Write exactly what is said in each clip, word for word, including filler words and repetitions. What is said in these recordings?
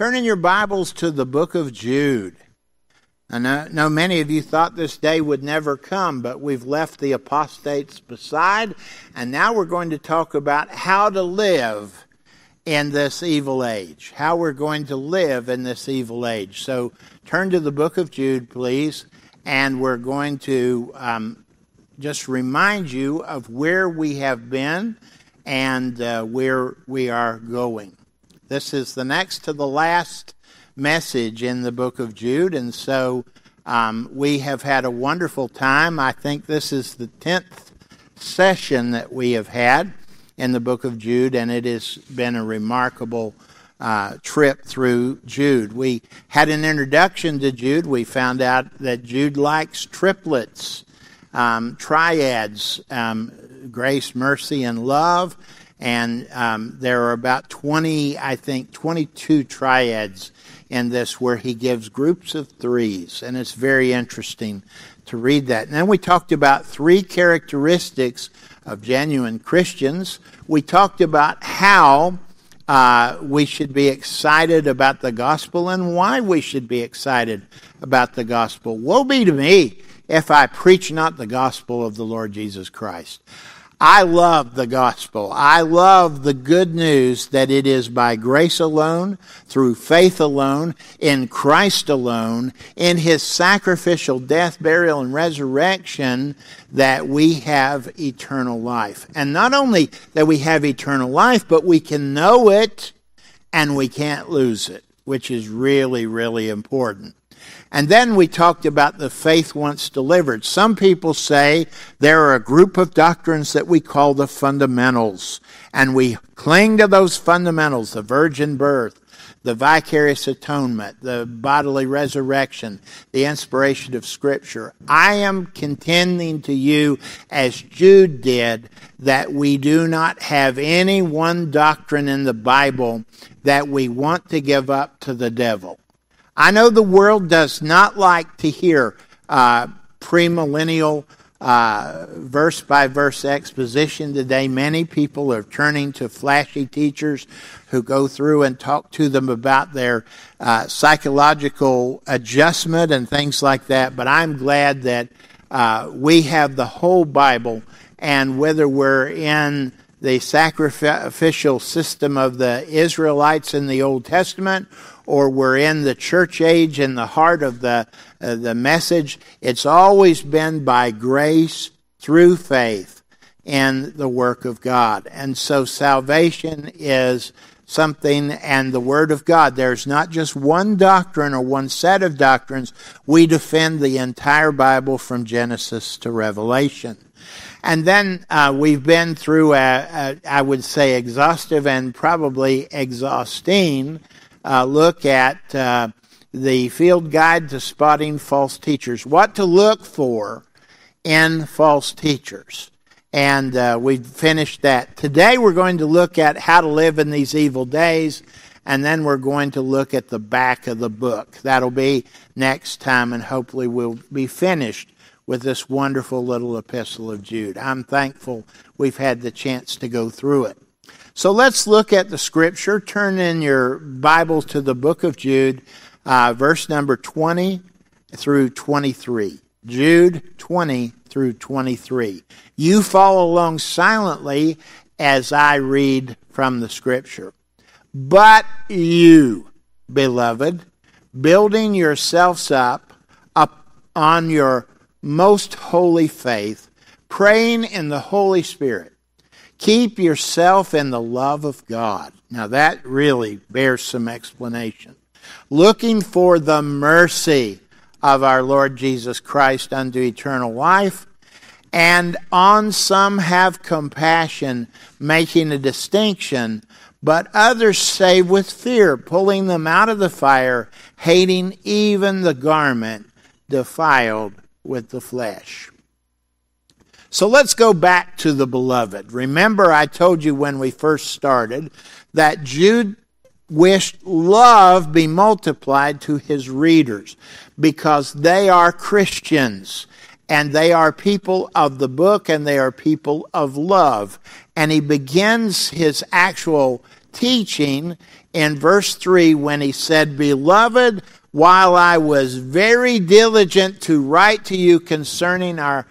Turn in your Bibles to the book of Jude. I know, know many of you thought this day would never come, but we've left the apostates beside, and now we're going to talk about how to live in this evil age, how we're going to live in this evil age. So turn to the book of Jude, please, and we're going to um, just remind you of where we have been and uh, where we are going. This is the next to the last message in the book of Jude, and so um, we have had a wonderful time. I think this is the tenth session that we have had in the book of Jude, and it has been a remarkable uh, trip through Jude. We had an introduction to Jude. We found out that Jude likes triplets, um, triads, um, grace, mercy, and love, and um, there are about twenty, I think, twenty-two triads in this where he gives groups of threes, and it's very interesting to read that. And then we talked about three characteristics of genuine Christians. We talked about how uh, we should be excited about the gospel and why we should be excited about the gospel. Woe be to me if I preach not the gospel of the Lord Jesus Christ. I love the gospel. I love the good news that it is by grace alone, through faith alone, in Christ alone, in his sacrificial death, burial, and resurrection that we have eternal life. And not only that we have eternal life, but we can know it and we can't lose it, which is really, really important. And then we talked about the faith once delivered. Some people say there are a group of doctrines that we call the fundamentals, and we cling to those fundamentals, the virgin birth, the vicarious atonement, the bodily resurrection, the inspiration of Scripture. I am contending to you, as Jude did, that we do not have any one doctrine in the Bible that we want to give up to the devil. I know the world does not like to hear uh, premillennial uh, verse-by-verse exposition today. Many people are turning to flashy teachers who go through and talk to them about their uh, psychological adjustment and things like that. But I'm glad that uh, we have the whole Bible, and whether we're in the sacrificial system of the Israelites in the Old Testament, or we're in the church age, in the heart of the uh, the message, it's always been by grace through faith in the work of God. And so salvation is something, and the Word of God. There's not just one doctrine or one set of doctrines. We defend the entire Bible from Genesis to Revelation. And then uh, we've been through, a, a, I would say, exhaustive and probably exhausting uh, look at uh, the field guide to spotting false teachers, what to look for in false teachers. And uh, we've finished that. Today we're going to look at how to live in these evil days, and then we're going to look at the back of the book. That'll be next time, and hopefully we'll be finished with this wonderful little epistle of Jude. I'm thankful we've had the chance to go through it. So let's look at the scripture. Turn in your Bibles to the book of Jude, uh, verse number twenty through twenty-three. Jude twenty through twenty-three. You follow along silently as I read from the scripture. But you, beloved, building yourselves up, up on your most holy faith, praying in the Holy Spirit. Keep yourself in the love of God. Now that really bears some explanation. Looking for the mercy of our Lord Jesus Christ unto eternal life, and on some have compassion, making a distinction, but others save with fear, pulling them out of the fire, hating even the garment defiled with the flesh. So let's go back to the beloved. Remember, I told you when we first started that Jude wished love be multiplied to his readers because they are Christians and they are people of the book and they are people of love. And he begins his actual teaching in verse three when he said, "Beloved, while I was very diligent to write to you concerning our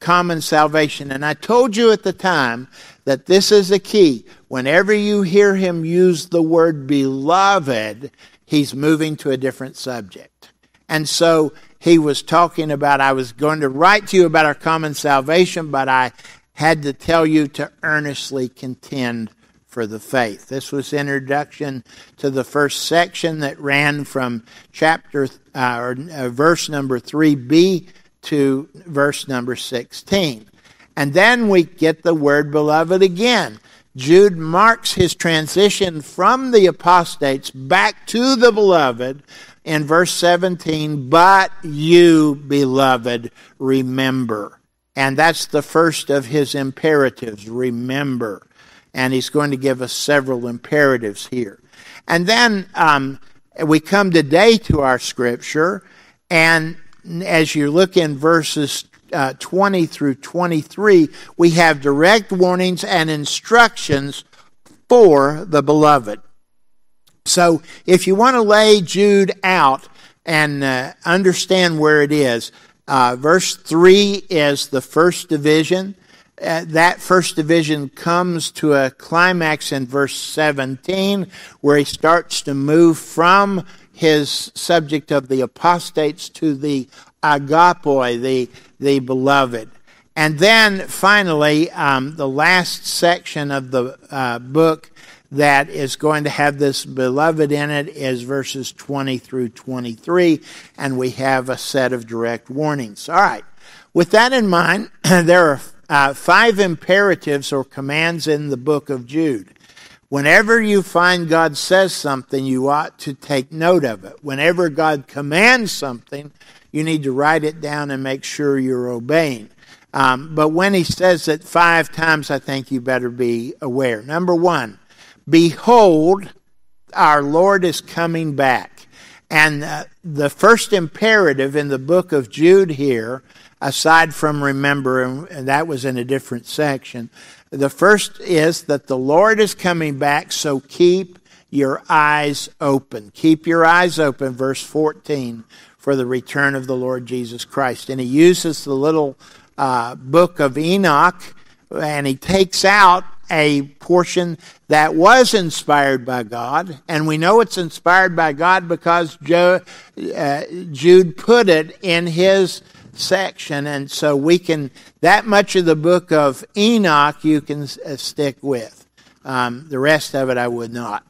common salvation." And I told you at the time that this is the key. Whenever you hear him use the word beloved, he's moving to a different subject. And so he was talking about, I was going to write to you about our common salvation, but I had to tell you to earnestly contend for the faith. This was introduction to the first section that ran from chapter uh, or uh, verse number three b to verse number sixteen. And then we get the word beloved again. Jude marks his transition from the apostates back to the beloved in verse seventeen, "But you, beloved, remember." And that's the first of his imperatives, remember. And he's going to give us several imperatives here. And then um, we come today to our scripture. And as you look in verses uh, twenty through twenty-three, we have direct warnings and instructions for the beloved. So if you want to lay Jude out and uh, understand where it is, uh, verse three is the first division. Uh, that first division comes to a climax in verse seventeen, where he starts to move from his subject of the apostates to the agapoi, the, the beloved. And then finally, um, the last section of the uh, book that is going to have this beloved in it is verses twenty through twenty-three, and we have a set of direct warnings. All right. With that in mind, there are Uh, five imperatives or commands in the book of Jude. Whenever you find God says something, you ought to take note of it. Whenever God commands something, you need to write it down and make sure you're obeying. Um, but when he says it five times, I think you better be aware. Number one, behold, our Lord is coming back. And uh, the first imperative in the book of Jude here, aside from remember, and that was in a different section, the first is that the Lord is coming back, so keep your eyes open. Keep your eyes open, verse fourteen, for the return of the Lord Jesus Christ. And he uses the little uh, book of Enoch, and he takes out a portion that was inspired by God. And we know it's inspired by God because Jo- uh, Jude put it in his section, and so we can, that much of the book of Enoch you can uh, stick with. Um, the rest of it I would not.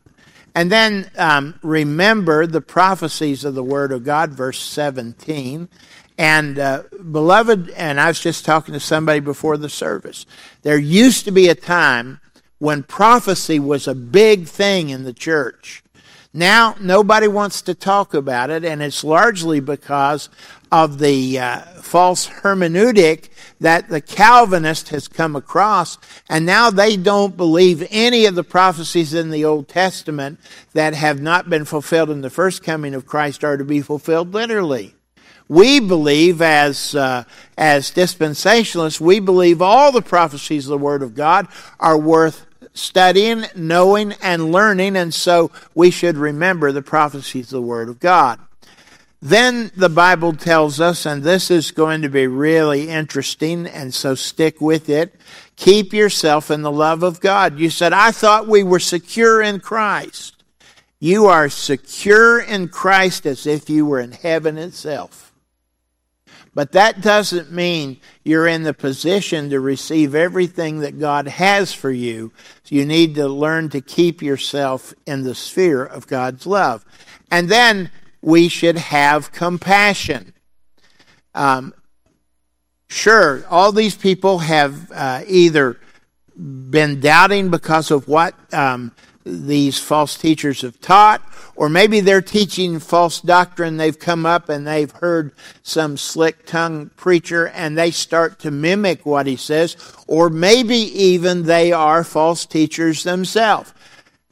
And then um, remember the prophecies of the Word of God, verse seventeen. And uh, beloved, and I was just talking to somebody before the service, there used to be a time when prophecy was a big thing in the church. Now, nobody wants to talk about it, and it's largely because of the uh, false hermeneutic that the Calvinist has come across, and now they don't believe any of the prophecies in the Old Testament that have not been fulfilled in the first coming of Christ are to be fulfilled literally. We believe, as uh, as dispensationalists, we believe all the prophecies of the Word of God are worth studying, knowing, and learning, and so we should remember the prophecies of the Word of God. Then the Bible tells us, and this is going to be really interesting, and so stick with it, keep yourself in the love of God. You said, I thought we were secure in Christ. You are secure in Christ as if you were in heaven itself. But that doesn't mean you're in the position to receive everything that God has for you. So you need to learn to keep yourself in the sphere of God's love. And then we should have compassion. Um, sure, all these people have uh, either been doubting because of what um, these false teachers have taught, or maybe they're teaching false doctrine. They've come up and they've heard some slick-tongued preacher and they start to mimic what he says, or maybe even they are false teachers themselves.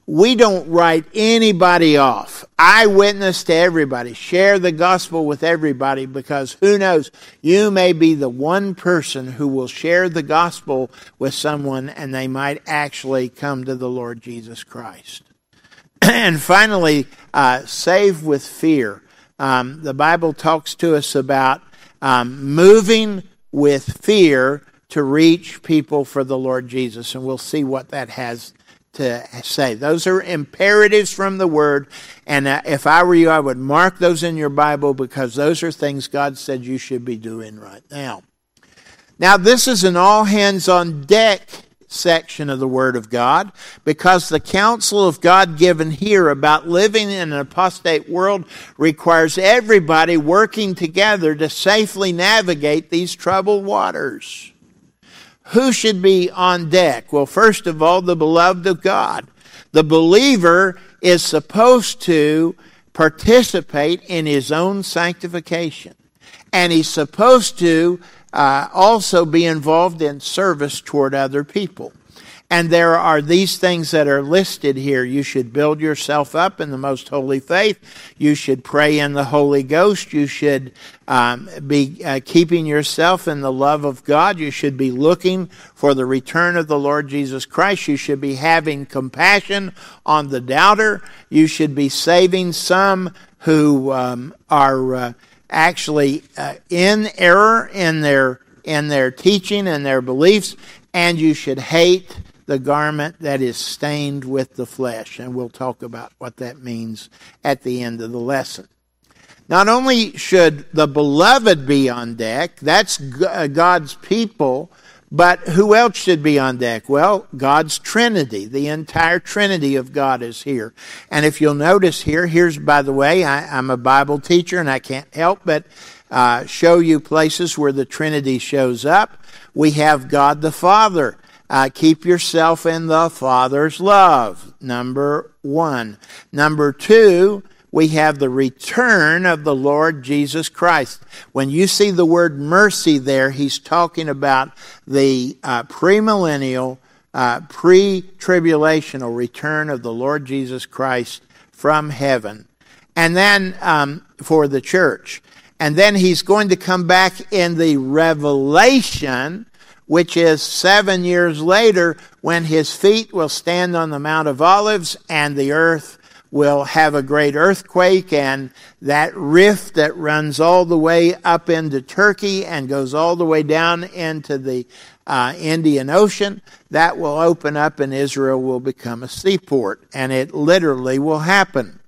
We don't write anybody off. Eyewitness to everybody. Share the gospel with everybody, because who knows, you may be the one person who will share the gospel with someone and they might actually come to the Lord Jesus Christ. And finally, uh, save with fear. Um, the Bible talks to us about um, moving with fear to reach people for the Lord Jesus, and we'll see what that has to say. Those are imperatives from the Word, and uh, if I were you, I would mark those in your Bible, because those are things God said you should be doing right now. Now, this is an all-hands-on-deck section of the Word of God, because the counsel of God given here about living in an apostate world requires everybody working together to safely navigate these troubled waters. Who should be on deck? Well, first of all, the beloved of God. The believer is supposed to participate in his own sanctification, and he's supposed to Uh, also be involved in service toward other people. And there are these things that are listed here. You should build yourself up in the most holy faith. You should pray in the Holy Ghost. You should um, be uh, keeping yourself in the love of God. You should be looking for the return of the Lord Jesus Christ. You should be having compassion on the doubter. You should be saving some who um, are... Uh, actually uh, in error in their in their teaching and their beliefs, and you should hate the garment that is stained with the flesh. And we'll talk about what that means at the end of the lesson. Not only should the beloved be on deck, that's God's people, but who else should be on deck? Well, God's Trinity. The entire Trinity of God is here. And if you'll notice here, here's, by the way, I, I'm a Bible teacher and I can't help but uh, show you places where the Trinity shows up. We have God the Father. Uh, keep yourself in the Father's love, number one. Number two, we have the return of the Lord Jesus Christ. When you see the word mercy there, he's talking about the uh, premillennial, uh, pre-tribulational return of the Lord Jesus Christ from heaven. And then um, for the church. And then he's going to come back in the revelation, which is seven years later, when his feet will stand on the Mount of Olives and the earth will have a great earthquake, and that rift that runs all the way up into Turkey and goes all the way down into the uh, Indian Ocean, that will open up and Israel will become a seaport, and it literally will happen.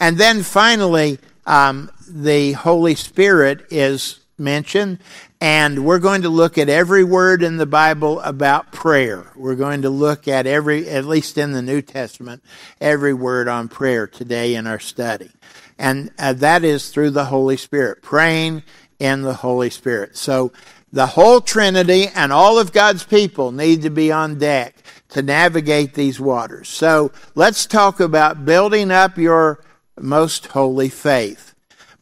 And then finally, um, the Holy Spirit is mentioned, and we're going to look at every word in the Bible about prayer. We're going to look at every, at least in the New Testament, every word on prayer today in our study. And uh, that is through the Holy Spirit, praying in the Holy Spirit. So the whole Trinity and all of God's people need to be on deck to navigate these waters. So let's talk about building up your most holy faith.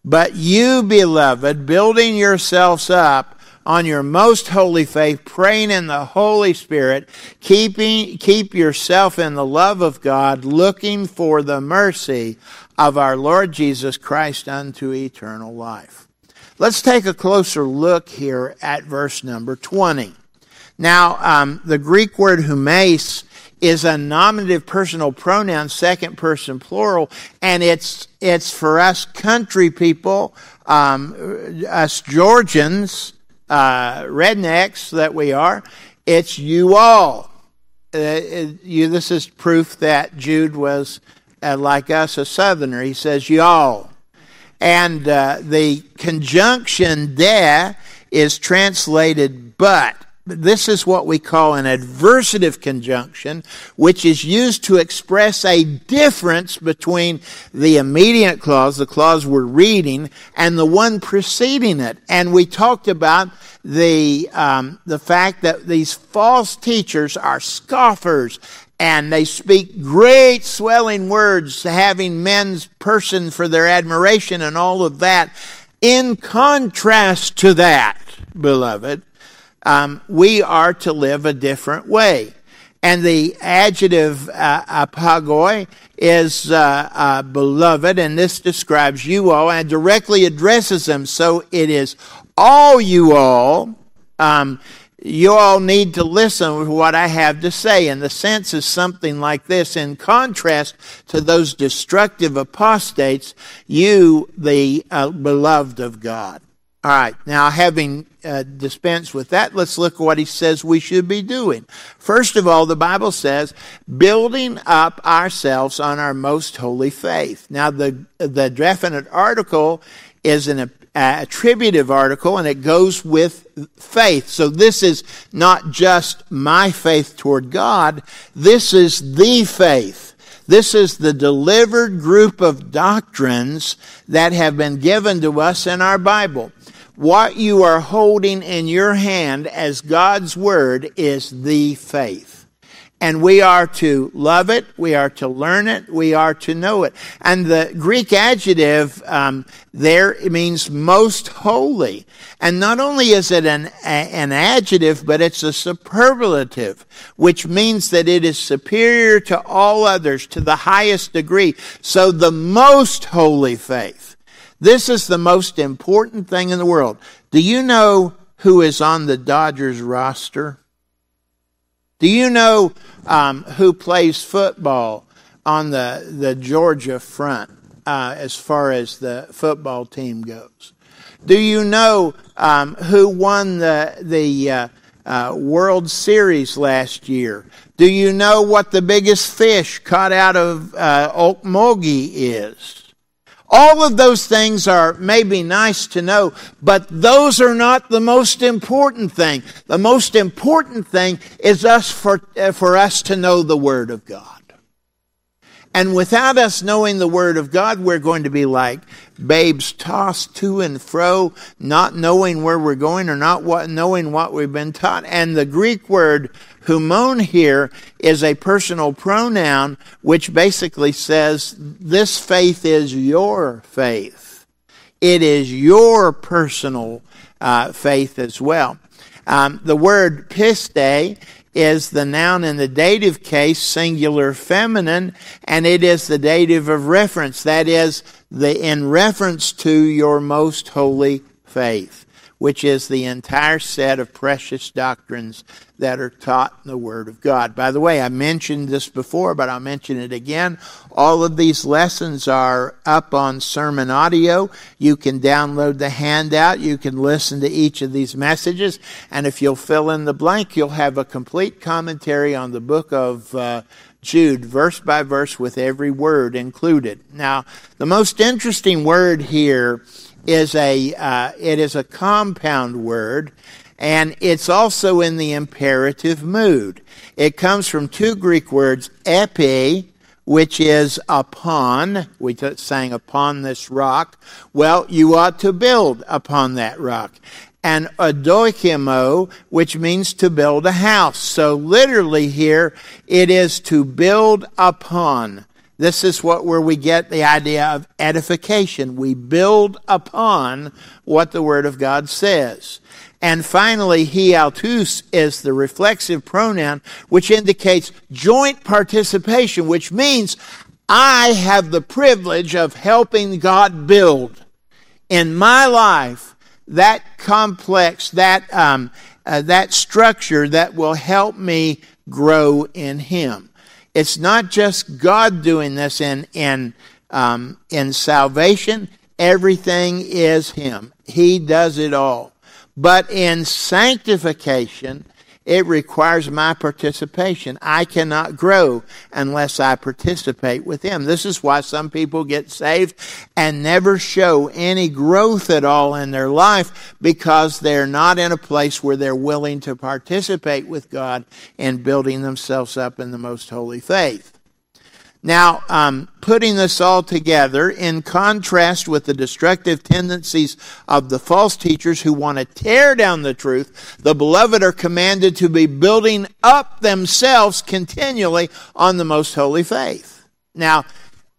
But you, beloved, building yourselves up on your most holy faith, praying in the Holy Spirit, keeping keep yourself in the love of God, looking for the mercy of our Lord Jesus Christ unto eternal life. Let's take a closer look here at verse number twenty. Now, um, the Greek word humeis is a nominative personal pronoun, second person plural, and it's it's for us country people, um, us Georgians, uh, rednecks that we are. It's you all. Uh, you, this is proof that Jude was, uh, like us, a southerner. He says, y'all. And uh, the conjunction de is translated but. This is what we call an adversative conjunction, which is used to express a difference between the immediate clause, the clause we're reading, and the one preceding it. And we talked about the um, the fact that these false teachers are scoffers, and they speak great swelling words, having men's person for their admiration and all of that. In contrast to that, beloved, Um, we are to live a different way. And the adjective uh, apagoi is uh, uh, beloved, and this describes you all and directly addresses them. So it is all you all. Um, you all need to listen to what I have to say. And the sense is something like this. In contrast to those destructive apostates, you, the uh, beloved of God. All right, now having uh, dispensed with that, let's look at what he says we should be doing. First of all, the Bible says, building up ourselves on our most holy faith. Now, the the definite article is an attributive article, and it goes with faith. So this is not just my faith toward God. This is the faith. This is the delivered group of doctrines that have been given to us in our Bible. What you are holding in your hand as God's Word is the faith. And we are to love it, we are to learn it, we are to know it. And the Greek adjective um, there, it means most holy. And not only is it an, an adjective, but it's a superlative, which means that it is superior to all others, to the highest degree. So the most holy faith. This is the most important thing in the world. Do you know who is on the Dodgers roster? Do you know um, who plays football on the, the Georgia front uh, as far as the football team goes? Do you know um, who won the, the uh, uh, World Series last year? Do you know what the biggest fish caught out of uh, Okmulgee is? All of those things are maybe nice to know, but those are not the most important thing. The most important thing is us for, for us to know the Word of God. And without us knowing the Word of God, we're going to be like babes tossed to and fro, not knowing where we're going or not what, knowing what we've been taught. And the Greek word Humon here is a personal pronoun, which basically says, this faith is your faith. It is your personal uh, faith as well. Um, the word piste is the noun in the dative case, singular feminine, and it is the dative of reference. That is, the in reference to your most holy faith, which is the entire set of precious doctrines that are taught in the Word of God. By the way, I mentioned this before, but I'll mention it again. All of these lessons are up on SermonAudio. You can download the handout. You can listen to each of these messages. And if you'll fill in the blank, you'll have a complete commentary on the book of uh, Jude, verse by verse, with every word included. Now, the most interesting word here is a uh, it is a compound word, and it's also in the imperative mood. It comes from two Greek words, epi, which is upon. We sang upon this rock. Well, you ought to build upon that rock. And adoikemo, which means to build a house. So literally here, it is to build upon. This is what where we get the idea of edification. We build upon what the Word of God says. And finally, he altus is the reflexive pronoun, which indicates joint participation, which means I have the privilege of helping God build in my life that complex, that um, uh, that structure that will help me grow in Him. It's not just God doing this in in um, in salvation. Everything is Him. He does it all. But in sanctification, it requires my participation. I cannot grow unless I participate with Him. This is why some people get saved and never show any growth at all in their life, because they're not in a place where they're willing to participate with God in building themselves up in the most holy faith. Now, um, putting this all together, in contrast with the destructive tendencies of the false teachers who want to tear down the truth, the beloved are commanded to be building up themselves continually on the most holy faith. Now,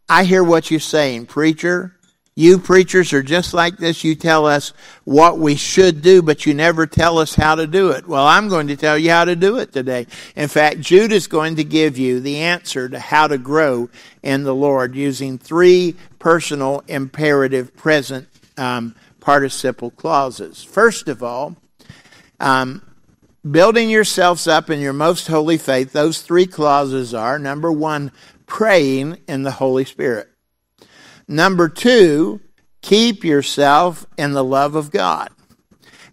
I hear what you're saying, preacher. You preachers are just like this. You tell us what we should do, but you never tell us how to do it. Well, I'm going to tell you how to do it today. In fact, Jude is going to give you the answer to how to grow in the Lord using three personal imperative present um, participle clauses. First of all, um, building yourselves up in your most holy faith, those three clauses are, number one, praying in the Holy Spirit. Number two, keep yourself in the love of God.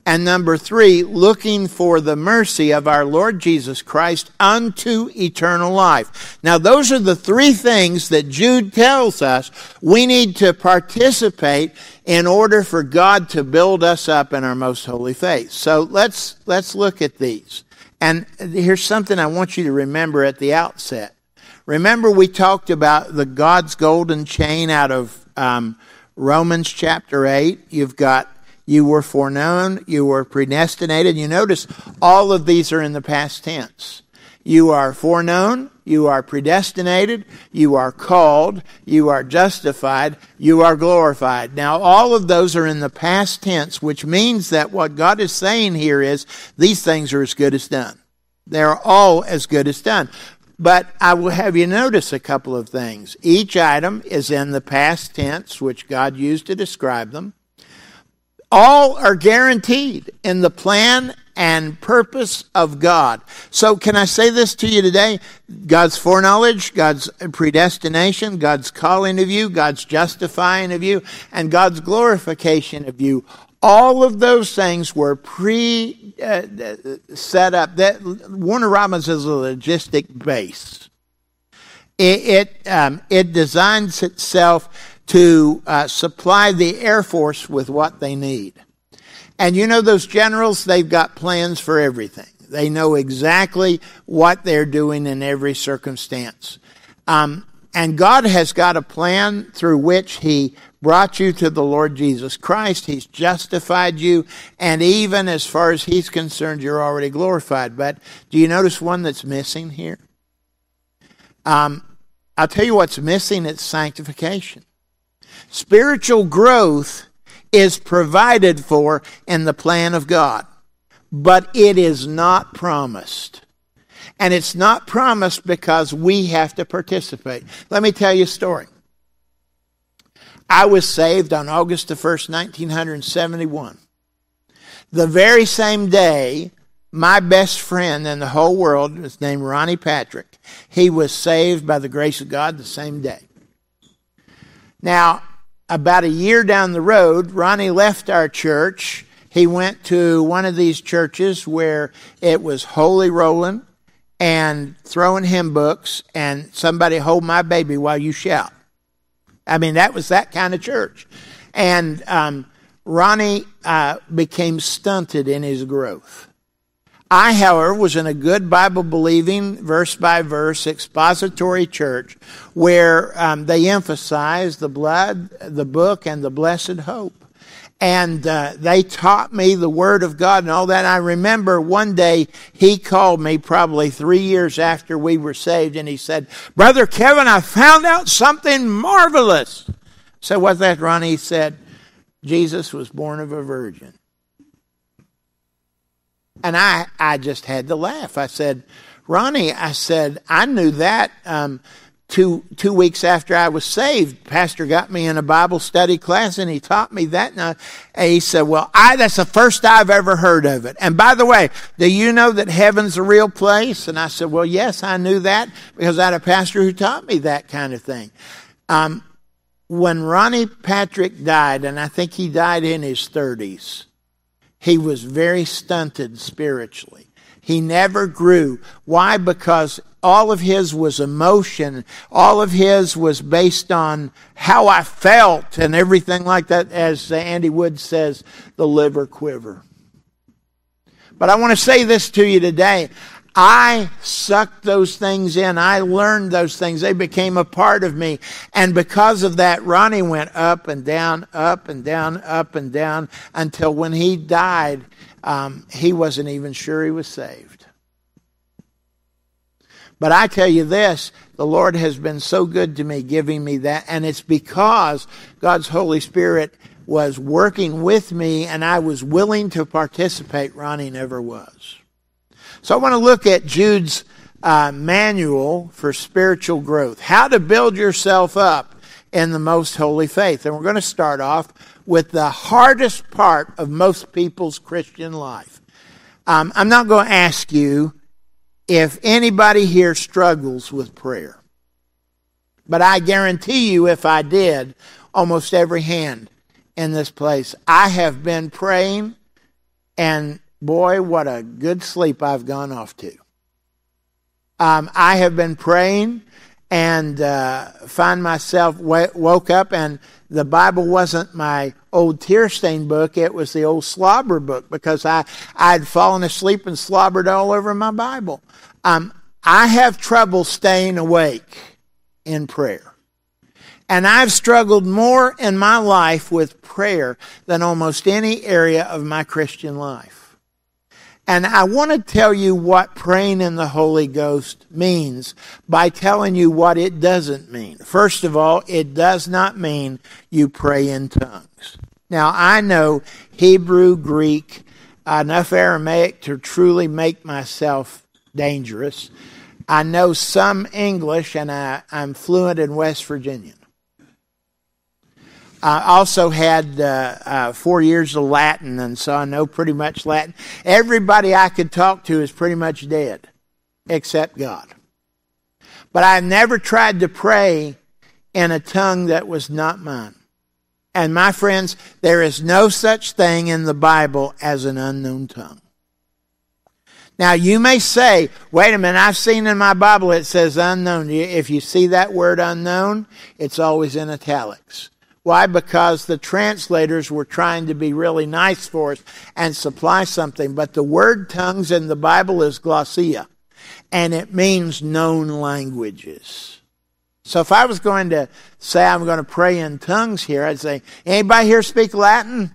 And number three, looking for the mercy of our Lord Jesus Christ unto eternal life. Now, those are the three things that Jude tells us we need to participate in order for God to build us up in our most holy faith. So let's let's look at these. And here's something I want you to remember at the outset. Remember we talked about the God's golden chain out of um, Romans chapter eight. You've got you were foreknown, you were predestinated. You notice all of these are in the past tense. You are foreknown, you are predestinated, you are called, you are justified, you are glorified. Now, all of those are in the past tense, which means that what God is saying here is these things are as good as done. They're all as good as done. But I will have you notice a couple of things. Each item is in the past tense, which God used to describe them. All are guaranteed in the plan and purpose of God. So can I say this to you today? God's foreknowledge, God's predestination, God's calling of you, God's justifying of you, and God's glorification of you. All of those things were pre uh, set up. That Warner Robins is a logistic base. It it, um, it designs itself to uh, supply the Air Force with what they need. And you know those generals, they've got plans for everything. They know exactly what they're doing in every circumstance. Um, and God has got a plan through which he brought you to the Lord Jesus Christ. He's justified you. And even as far as he's concerned, you're already glorified. But do you notice one that's missing here? Um, I'll tell you what's missing. It's sanctification. Spiritual growth is provided for in the plan of God, but it is not promised. And it's not promised because we have to participate. Let me tell you a story. I was saved on August the first, nineteen seventy-one. The very same day, my best friend in the whole world was named Ronnie Patrick. He was saved by the grace of God the same day. Now, about a year down the road, Ronnie left our church. He went to one of these churches where it was holy rolling and throwing hymn books and somebody hold my baby while you shout. I mean, that was that kind of church. And um, Ronnie uh, became stunted in his growth. I, however, was in a good Bible-believing, verse-by-verse, expository church where um, they emphasized the blood, the book, and the blessed hope. And uh, they taught me the Word of God and all that. And I remember one day he called me probably three years after we were saved, and he said, "Brother Kevin, I found out something marvelous." I said, "What's that, Ronnie?" He said, "Jesus was born of a virgin." And I, I just had to laugh. I said, "Ronnie," I said, "I knew that um, two two weeks after I was saved. Pastor got me in a Bible study class, and he taught me that." And, I, and he said, "Well, I that's the first I've ever heard of it. And by the way, do you know that heaven's a real place?" And I said, "Well, yes, I knew that because I had a pastor who taught me that kind of thing." Um, when Ronnie Patrick died, and I think he died in his thirties, he was very stunted spiritually. He never grew. Why? Because all of his was emotion. All of his was based on how I felt and everything like that. As Andy Wood says, the liver quiver. But I want to say this to you today. I sucked those things in. I learned those things. They became a part of me. And because of that, Ronnie went up and down, up and down, up and down, until when he died, um, he wasn't even sure he was saved. But I tell you this, the Lord has been so good to me, giving me that. And it's because God's Holy Spirit was working with me, and I was willing to participate. Ronnie never was. So I want to look at Jude's uh, manual for spiritual growth, how to build yourself up in the most holy faith. And we're going to start off with the hardest part of most people's Christian life, Um, I'm not going to ask you if anybody here struggles with prayer. But I guarantee you, if I did, almost every hand in this place. I have been praying, and boy, what a good sleep I've gone off to. Um, I have been praying and uh, find myself w- woke up, and the Bible wasn't my old tear-stained book. It was the old slobber book, because I I'd fallen asleep and slobbered all over my Bible. Um, I have trouble staying awake in prayer. And I've struggled more in my life with prayer than almost any area of my Christian life. And I want to tell you what praying in the Holy Ghost means by telling you what it doesn't mean. First of all, it does not mean you pray in tongues. Now, I know Hebrew, Greek, enough Aramaic to truly make myself dangerous. I know some English, and I, I'm fluent in West Virginian. I also had uh, uh, four years of Latin, and so I know pretty much Latin. Everybody I could talk to is pretty much dead, except God. But I've never tried to pray in a tongue that was not mine. And my friends, there is no such thing in the Bible as an unknown tongue. Now, you may say, wait a minute, I've seen in my Bible it says unknown. If you see that word unknown, it's always in italics. Why? Because the translators were trying to be really nice for us and supply something. But the word tongues in the Bible is glossia, and it means known languages. So if I was going to say I'm going to pray in tongues here, I'd say, anybody here speak Latin?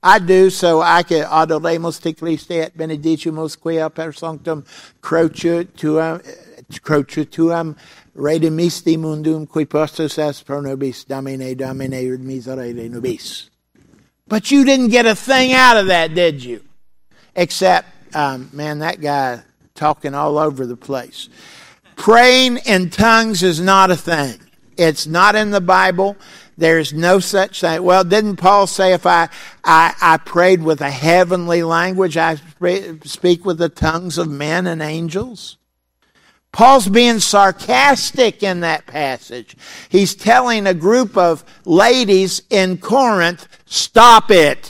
I do, so I can adoremus te Christi et benedicimus quia per sanctum croce tuam croce tuam redemisti mundum qui postus est pro nobis domine domine miserere nobis. But you didn't get a thing out of that, did you? Except, um, man, that guy talking all over the place. Praying in tongues is not a thing. It's not in the Bible. There's no such thing. Well, didn't Paul say if I, I, I prayed with a heavenly language, I speak with the tongues of men and angels? Paul's being sarcastic in that passage. He's telling a group of ladies in Corinth, stop it.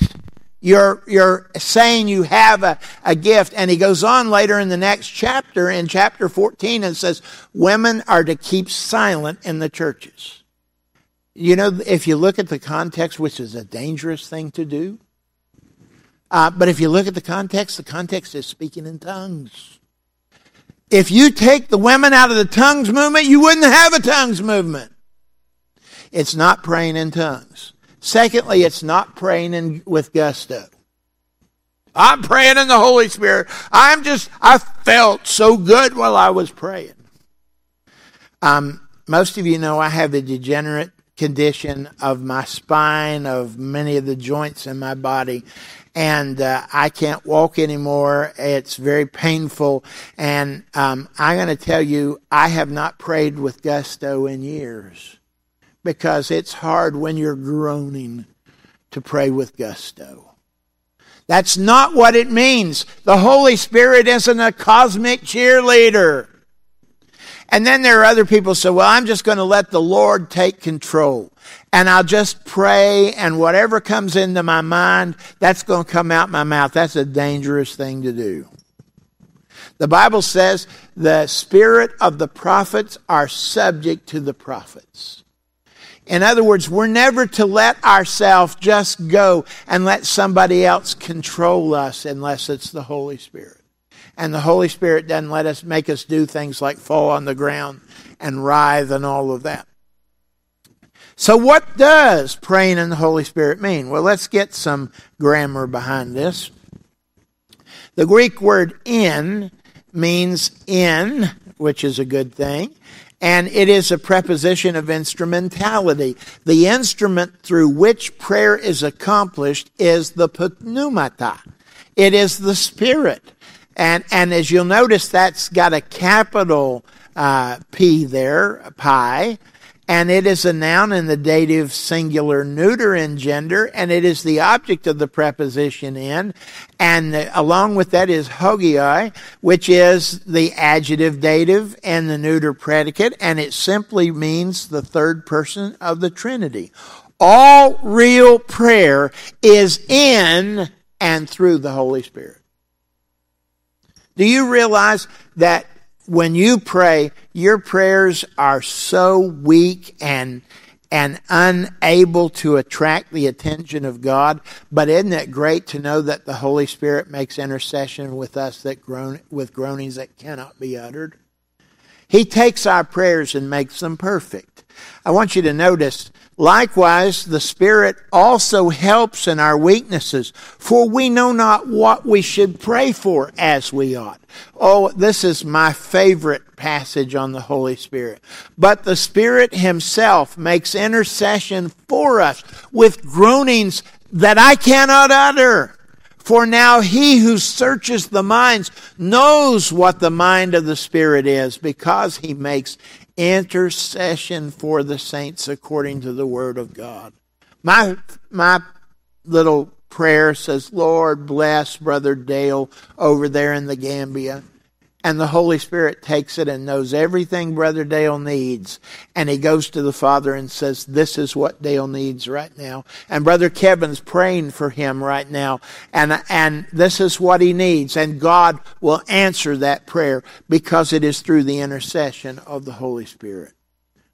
You're, you're saying you have a, a gift. And he goes on later in the next chapter, in chapter fourteen, and says, women are to keep silent in the churches. You know, if you look at the context, which is a dangerous thing to do, uh, but if you look at the context, the context is speaking in tongues. If you take the women out of the tongues movement, you wouldn't have a tongues movement. It's not praying in tongues. Secondly, it's not praying in, with gusto. I'm praying in the Holy Spirit. I'm just, I felt so good while I was praying. Um, most of you know I have a degenerate condition of my spine, of many of the joints in my body, and uh, I can't walk anymore. It's very painful, and um, I'm going to tell you, I have not prayed with gusto in years, because it's hard when you're groaning to pray with gusto. That's not what it means. The Holy Spirit isn't a cosmic cheerleader. And then there are other people who say, well, I'm just going to let the Lord take control. And I'll just pray, and whatever comes into my mind, that's going to come out my mouth. That's a dangerous thing to do. The Bible says the spirit of the prophets are subject to the prophets. In other words, we're never to let ourselves just go and let somebody else control us unless it's the Holy Spirit. And the Holy Spirit doesn't let us make us do things like fall on the ground and writhe and all of that. So what does praying in the Holy Spirit mean? Well, let's get some grammar behind this. The Greek word in means in, which is a good thing, and it is a preposition of instrumentality. The instrument through which prayer is accomplished is the pneumata. It is the Spirit. And, and as you'll notice, that's got a capital uh, P there, pi, and it is a noun in the dative, singular, neuter in gender, and it is the object of the preposition in, and along with that is hoioi, which is the adjective dative and the neuter predicate, and it simply means the third person of the Trinity. All real prayer is in and through the Holy Spirit. Do you realize that when you pray, your prayers are so weak and and unable to attract the attention of God? But isn't it great to know that the Holy Spirit makes intercession with us that groan, with groanings that cannot be uttered? He takes our prayers and makes them perfect. I want you to notice, likewise, the Spirit also helps in our weaknesses, for we know not what we should pray for as we ought. Oh, this is my favorite passage on the Holy Spirit. But the Spirit himself makes intercession for us with groanings that I cannot utter. For now he who searches the minds knows what the mind of the Spirit is, because he makes intercession for the saints according to the word of God. My, my little prayer says, Lord, bless Brother Dale over there in the Gambia. And the Holy Spirit takes it and knows everything Brother Dale needs. And he goes to the Father and says, this is what Dale needs right now. And Brother Kevin's praying for him right now. And, and this is what he needs. And God will answer that prayer because it is through the intercession of the Holy Spirit.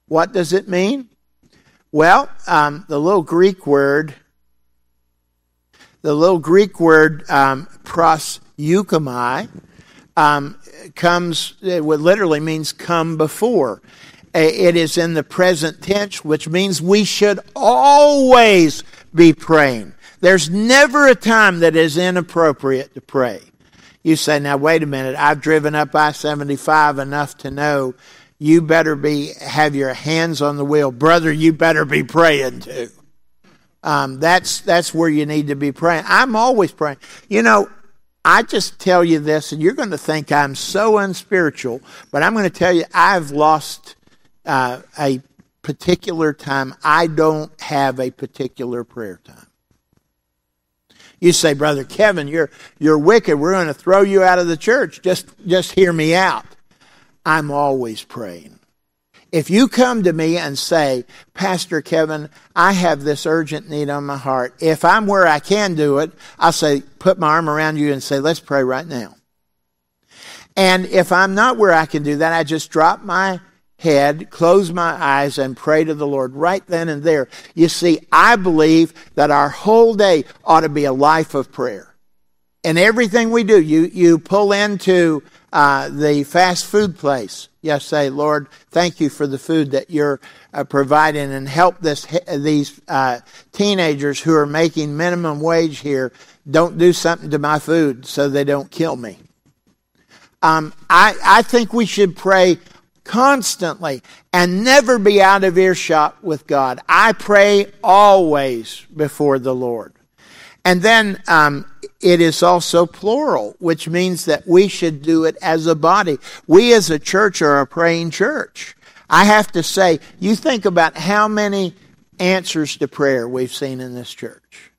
What does it mean? Well, um, the little Greek word, the little Greek word um, proseukami, Um, comes, it literally means come before. It is in the present tense, which means we should always be praying. There's never a time that is inappropriate to pray. You say, now wait a minute, I've driven up I seventy-five enough to know you better be, have your hands on the wheel. Brother, you better be praying too. Um, that's, that's where you need to be praying. I'm always praying. You know, I just tell you this, and you're going to think I'm so unspiritual, but I'm going to tell you I've lost uh, a particular time. I don't have a particular prayer time. You say, Brother Kevin, you're you're wicked. We're going to throw you out of the church. Just just hear me out. I'm always praying. If you come to me and say, Pastor Kevin, I have this urgent need on my heart. If I'm where I can do it, I'll say, put my arm around you and say, let's pray right now. And if I'm not where I can do that, I just drop my head, close my eyes, and pray to the Lord right then and there. You see, I believe that our whole day ought to be a life of prayer. And everything we do, you, you pull into uh, the fast food place. You say, Lord, thank you for the food that you're uh, providing, and help this these uh, teenagers who are making minimum wage here. Don't do something to my food so they don't kill me. Um, I, I think we should pray constantly and never be out of earshot with God. I pray always before the Lord. And then um, it is also plural, which means that we should do it as a body. We as a church are a praying church. I have to say, you think about how many answers to prayer we've seen in this church.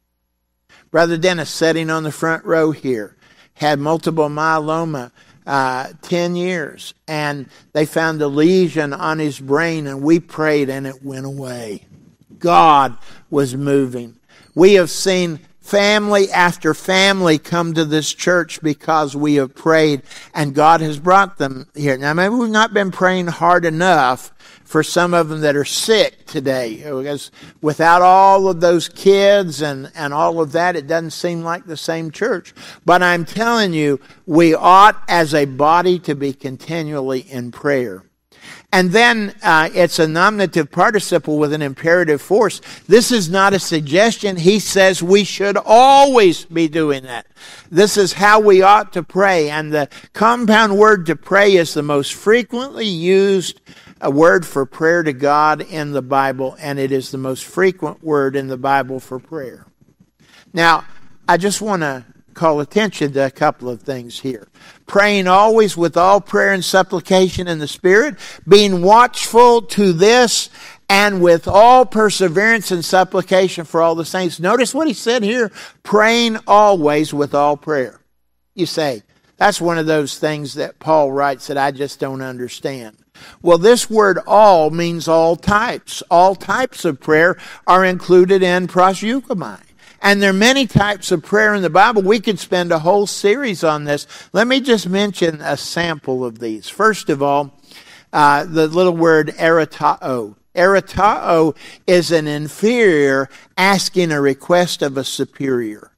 Brother Dennis, sitting on the front row here, had multiple myeloma uh, ten years, and they found a lesion on his brain, and we prayed, and it went away. God was moving. We have seen family after family come to this church because we have prayed, and God has brought them here. Now, maybe we've not been praying hard enough for some of them that are sick today, because without all of those kids and, and all of that, it doesn't seem like the same church. But I'm telling you, we ought as a body to be continually in prayer. And then uh, it's a nominative participle with an imperative force. This is not a suggestion. He says we should always be doing that. This is how we ought to pray. And the compound word to pray is the most frequently used word for prayer to God in the Bible, and it is the most frequent word in the Bible for prayer. Now, I just want to call attention to a couple of things here. Praying always with all prayer and supplication in the Spirit, being watchful to this and with all perseverance and supplication for all the saints. Notice what he said here, praying always with all prayer. You say, that's one of those things that Paul writes that I just don't understand. Well, this word all means all types. All types of prayer are included in proseukami. And there are many types of prayer in the Bible. We could spend a whole series on this. Let me just mention a sample of these. First of all, uh, the little word eritao. Eritao is an inferior asking a request of a superior.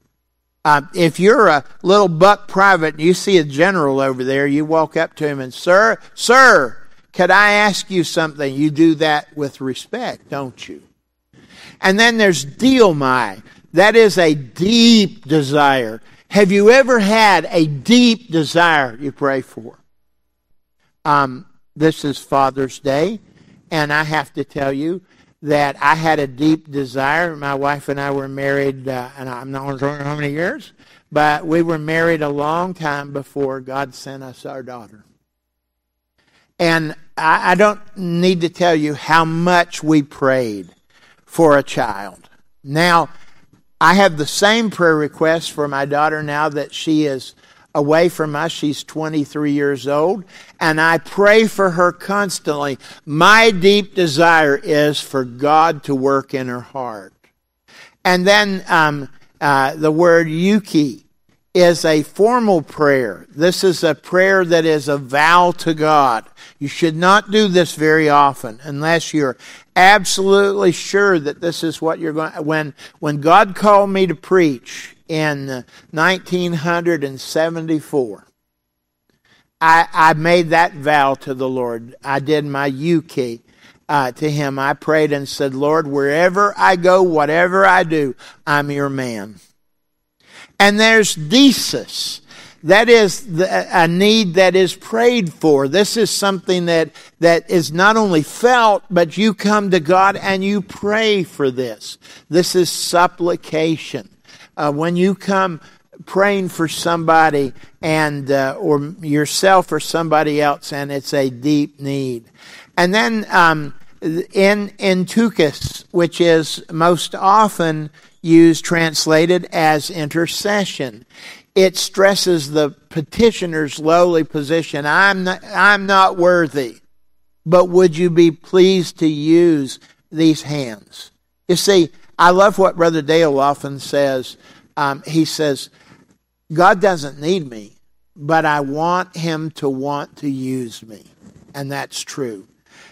Uh, if you're a little buck private and you see a general over there, you walk up to him and, Sir, sir, could I ask you something? You do that with respect, don't you? And then there's deomai. That is a deep desire. Have you ever had a deep desire you pray for? Um, this is Father's Day, and I have to tell you that I had a deep desire. My wife and I were married, uh, and I'm not sure how many years, but we were married a long time before God sent us our daughter. And I, I don't need to tell you how much we prayed for a child. Now, I have the same prayer request for my daughter now that she is away from us. She's twenty-three years old, and I pray for her constantly. My deep desire is for God to work in her heart. And then um, uh, the word yuki is a formal prayer. This is a prayer that is a vow to God. You should not do this very often unless you're absolutely sure that this is what you're going to... When, when God called me to preach in nineteen seventy-four, I, I made that vow to the Lord. I did my U K uh, to Him. I prayed and said, Lord, wherever I go, whatever I do, I'm your man. And there's desis. That is the, a need that is prayed for. This is something that, that is not only felt, but you come to God and you pray for this. This is supplication. Uh, when you come praying for somebody and uh, or yourself or somebody else, and it's a deep need. And then um, in entukis, which is most often used, translated as intercession. It stresses the petitioner's lowly position. I'm not, I'm not worthy, but would you be pleased to use these hands? You see, I love what Brother Dale often says. Um, he says, God doesn't need me, but I want Him to want to use me. And that's true.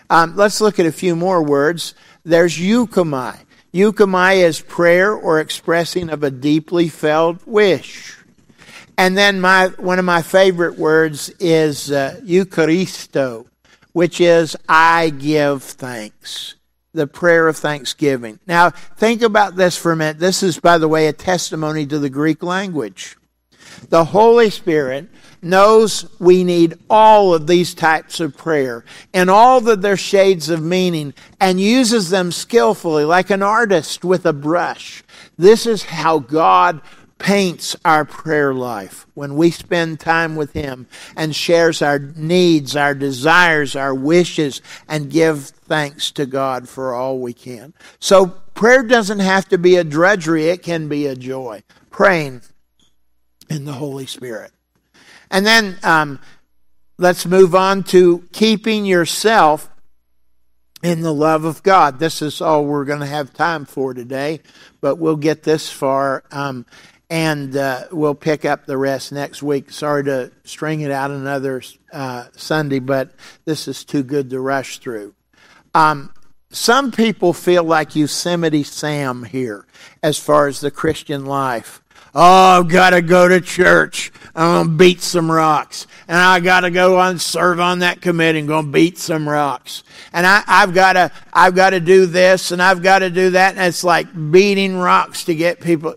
Um, let's look at a few more words. There's euchomai. Euchomai is prayer or expressing of a deeply felt wish. And then my one of my favorite words is uh, eucharisto, which is I give thanks, the prayer of thanksgiving. Now, think about this for a minute. This is, by the way, a testimony to the Greek language. The Holy Spirit knows we need all of these types of prayer and all of their shades of meaning, and uses them skillfully like an artist with a brush. This is how God paints our prayer life when we spend time with Him and shares our needs, our desires, our wishes, and give thanks to God for all we can. So prayer doesn't have to be a drudgery. It can be a joy. Praying in the Holy Spirit. And then um, let's move on to keeping yourself in the love of God. This is all we're going to have time for today, but we'll get this far, um, and uh, we'll pick up the rest next week. Sorry to string it out another uh, Sunday, but this is too good to rush through. Um, some people feel like Yosemite Sam here as far as the Christian life. Oh, I've got to go to church. I'm going to beat some rocks. And I got to go and serve on that committee. I'm going to beat some rocks. And I, I've got to I've got to do this and I've got to do that. And it's like beating rocks to get people.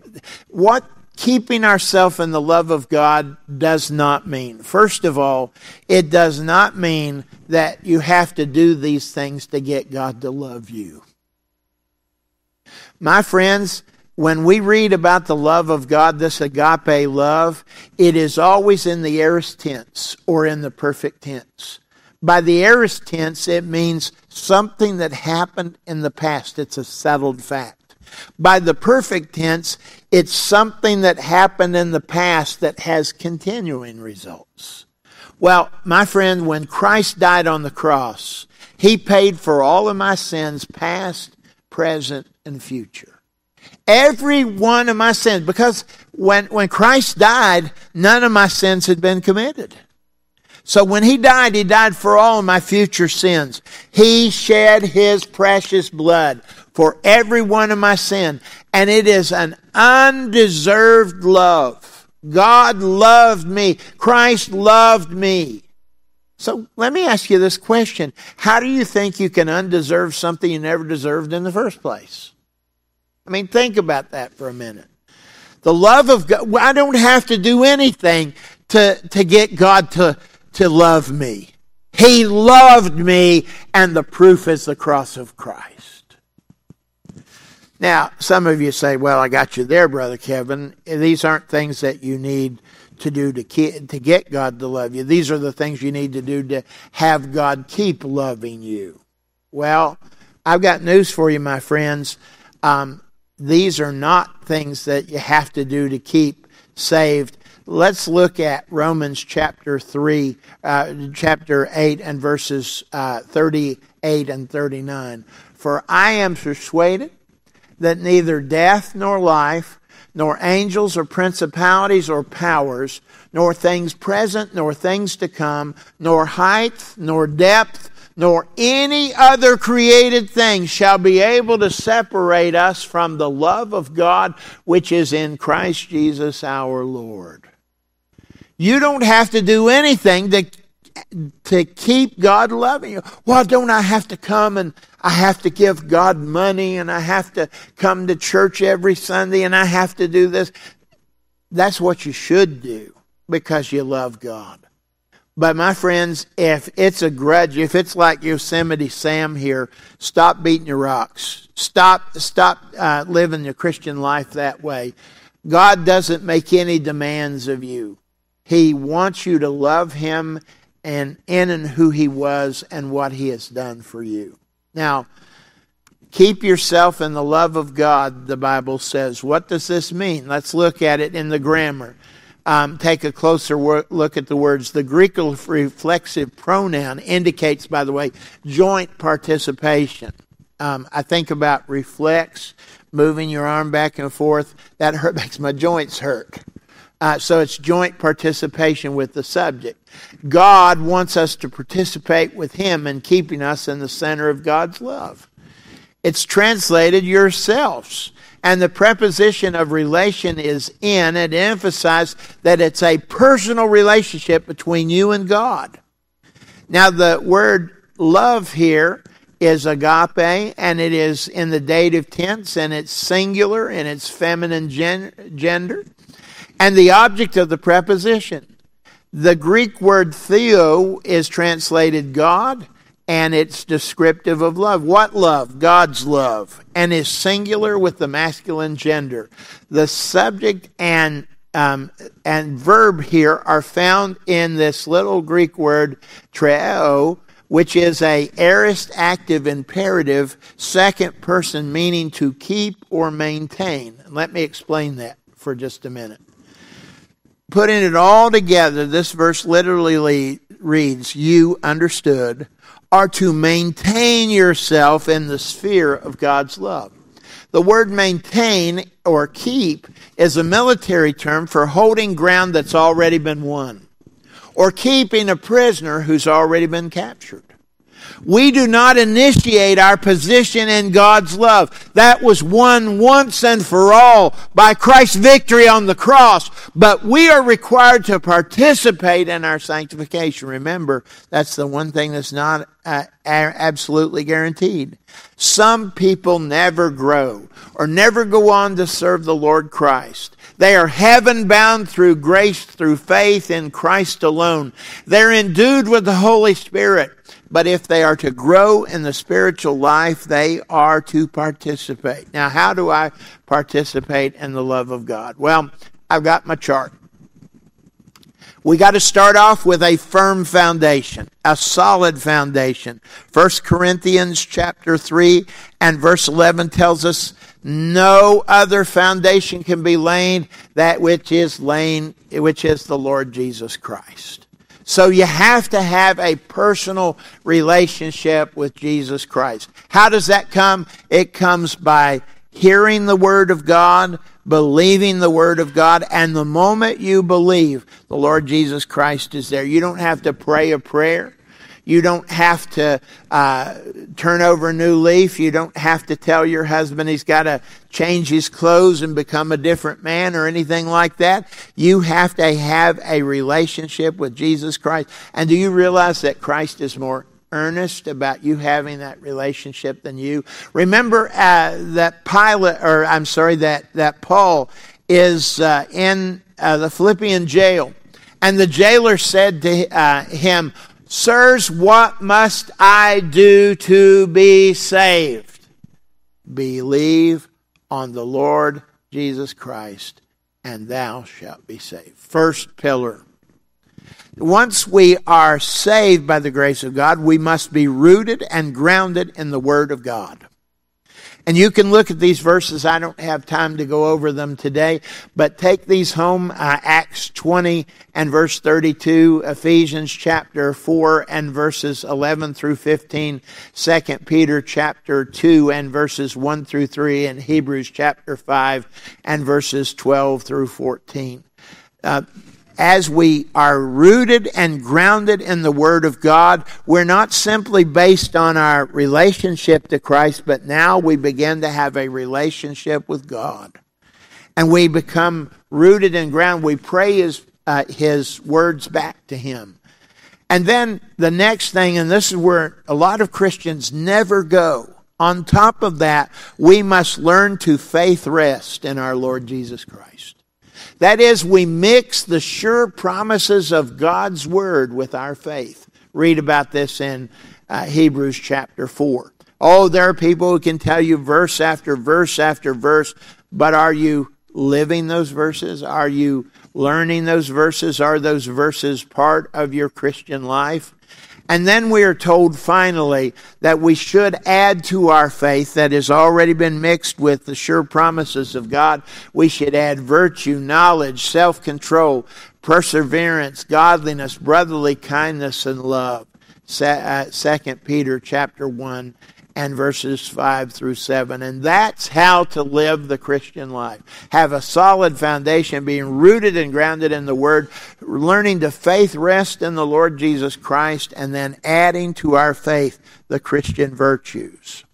What keeping ourselves in the love of God does not mean. First of all, it does not mean that you have to do these things to get God to love you. My friends, when we read about the love of God, this agape love, it is always in the aorist tense or in the perfect tense. By the aorist tense, it means something that happened in the past. It's a settled fact. By the perfect tense, it's something that happened in the past that has continuing results. Well, my friend, when Christ died on the cross, he paid for all of my sins, past, present, and future. Every one of my sins, because when, when Christ died, none of my sins had been committed. So when he died, he died for all of my future sins. He shed his precious blood for every one of my sin. And it is an undeserved love. God loved me. Christ loved me. So let me ask you this question. How do you think you can undeserve something you never deserved in the first place? I mean, think about that for a minute. The love of God, I don't have to do anything to, to get God to to love me. He loved me, and the proof is the cross of Christ. Now, some of you say, well, I got you there, Brother Kevin. These aren't things that you need to do to to get God to love you. These are the things you need to do to have God keep loving you. Well, I've got news for you, my friends. Um, these are not things that you have to do to keep saved. Let's look at Romans chapter three, uh, chapter eight, and verses uh, thirty-eight and thirty-nine. For I am persuaded that neither death nor life, nor angels or principalities or powers, nor things present nor things to come, nor height nor depth, nor any other created thing shall be able to separate us from the love of God which is in Christ Jesus our Lord. You don't have to do anything to, to keep God loving you. Well, don't I have to come and I have to give God money and I have to come to church every Sunday and I have to do this? That's what you should do because you love God. But my friends, if it's a grudge, if it's like Yosemite Sam here, stop beating your rocks. Stop, stop uh, living your Christian life that way. God doesn't make any demands of you. He wants you to love him and in and who he was and what he has done for you. Now, keep yourself in the love of God, the Bible says. What does this mean? Let's look at it in the grammar. Um, take a closer wor- look at the words. The Greek reflexive pronoun indicates, by the way, joint participation. Um, I think about reflex, moving your arm back and forth. That hurt, makes my joints hurt. Uh, so it's joint participation with the subject. God wants us to participate with him in keeping us in the center of God's love. It's translated yourselves. And the preposition of relation is in. It emphasizes that it's a personal relationship between you and God. Now the word love here is agape, and it is in the dative tense, and it's singular, and it's feminine gen- gender. And the object of the preposition. The Greek word theo is translated God, and it's descriptive of love. What love? God's love, and is singular with the masculine gender. The subject and um, and verb here are found in this little Greek word treo, which is a aorist active imperative, second person meaning to keep or maintain. Let me explain that for just a minute. Putting it all together, this verse literally reads, you, understood, are to maintain yourself in the sphere of God's love. The word maintain or keep is a military term for holding ground that's already been won, or keeping a prisoner who's already been captured. We do not initiate our position in God's love. That was won once and for all by Christ's victory on the cross. But we are required to participate in our sanctification. Remember, that's the one thing that's not uh, absolutely guaranteed. Some people never grow or never go on to serve the Lord Christ. They are heaven-bound through grace, through faith in Christ alone. They're endued with the Holy Spirit. But if they are to grow in the spiritual life, they are to participate. Now, how do I participate in the love of God? Well, I've got my chart. We got to start off with a firm foundation, a solid foundation. First Corinthians chapter three and verse eleven tells us, no other foundation can be laid that which is laid, which is the Lord Jesus Christ. So you have to have a personal relationship with Jesus Christ. How does that come? It comes by hearing the Word of God, believing the Word of God, and the moment you believe, the Lord Jesus Christ is there. You don't have to pray a prayer. You don't have to uh, turn over a new leaf. You don't have to tell your husband he's got to change his clothes and become a different man or anything like that. You have to have a relationship with Jesus Christ. And do you realize that Christ is more earnest about you having that relationship than you? Remember uh, that Pilate, or I'm sorry, that, that Paul is uh, in uh, the Philippian jail. And the jailer said to uh, him, "Sirs, what must I do to be saved?" "Believe on the Lord Jesus Christ, and thou shalt be saved." First pillar. Once we are saved by the grace of God, we must be rooted and grounded in the Word of God. And you can look at these verses. I don't have time to go over them today, but take these home. Uh, Acts twenty and verse thirty-two, Ephesians chapter four and verses eleven through fifteen, Second Peter chapter two and verses one through three, and Hebrews chapter five and verses twelve through fourteen. Uh, As we are rooted and grounded in the Word of God, we're not simply based on our relationship to Christ, but now we begin to have a relationship with God. And we become rooted and grounded. We pray His, uh, his words back to Him. And then the next thing, and this is where a lot of Christians never go, on top of that, we must learn to faith rest in our Lord Jesus Christ. That is, we mix the sure promises of God's Word with our faith. Read about this in uh, Hebrews chapter four. Oh, there are people who can tell you verse after verse after verse, but are you living those verses? Are you learning those verses? Are those verses part of your Christian life? And then we are told finally that we should add to our faith that has already been mixed with the sure promises of God. We should add virtue, knowledge, self-control, perseverance, godliness, brotherly kindness, and love. Second Peter chapter one and verses five through seven. And that's how to live the Christian life. Have a solid foundation, being rooted and grounded in the Word, learning to faith rest in the Lord Jesus Christ, and then adding to our faith the Christian virtues.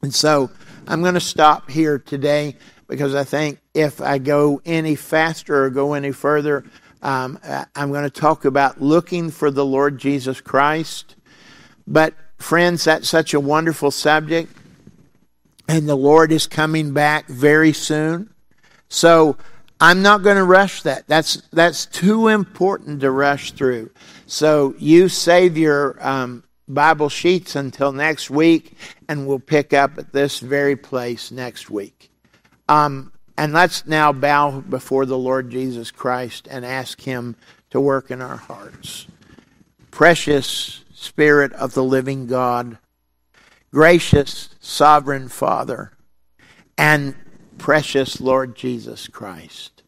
And so I'm going to stop here today, because I think if I go any faster or go any further, um, I'm going to talk about looking for the Lord Jesus Christ. But friends, that's such a wonderful subject, and the Lord is coming back very soon. So I'm not going to rush that. That's that's too important to rush through. So you save your um, Bible sheets until next week, and we'll pick up at this very place next week. Um, and let's now bow before the Lord Jesus Christ and ask Him to work in our hearts. Precious Spirit of the living God, gracious sovereign Father, and precious Lord Jesus Christ,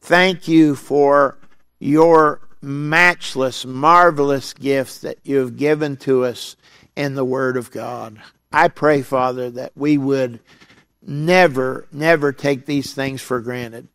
thank you for your matchless, marvelous gifts that you have given to us in the Word of God. I pray, Father, that we would never, never take these things for granted.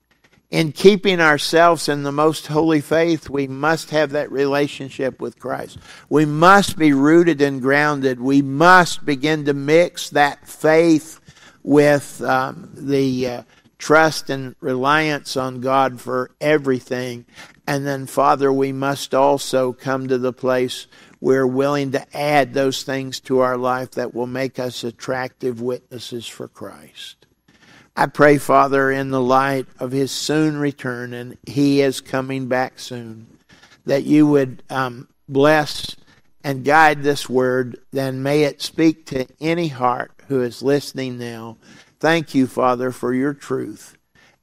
In keeping ourselves in the most holy faith, we must have that relationship with Christ. We must be rooted and grounded. We must begin to mix that faith with um, the uh, trust and reliance on God for everything. And then, Father, we must also come to the place we're willing to add those things to our life that will make us attractive witnesses for Christ. I pray, Father, in the light of His soon return, and He is coming back soon, that you would um, bless and guide this Word, then may it speak to any heart who is listening now. Thank you, Father, for your truth.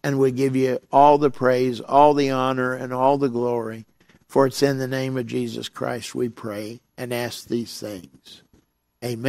and we give you all the praise, all the honor, and all the glory. For it's in the name of Jesus Christ we pray and ask these things. Amen.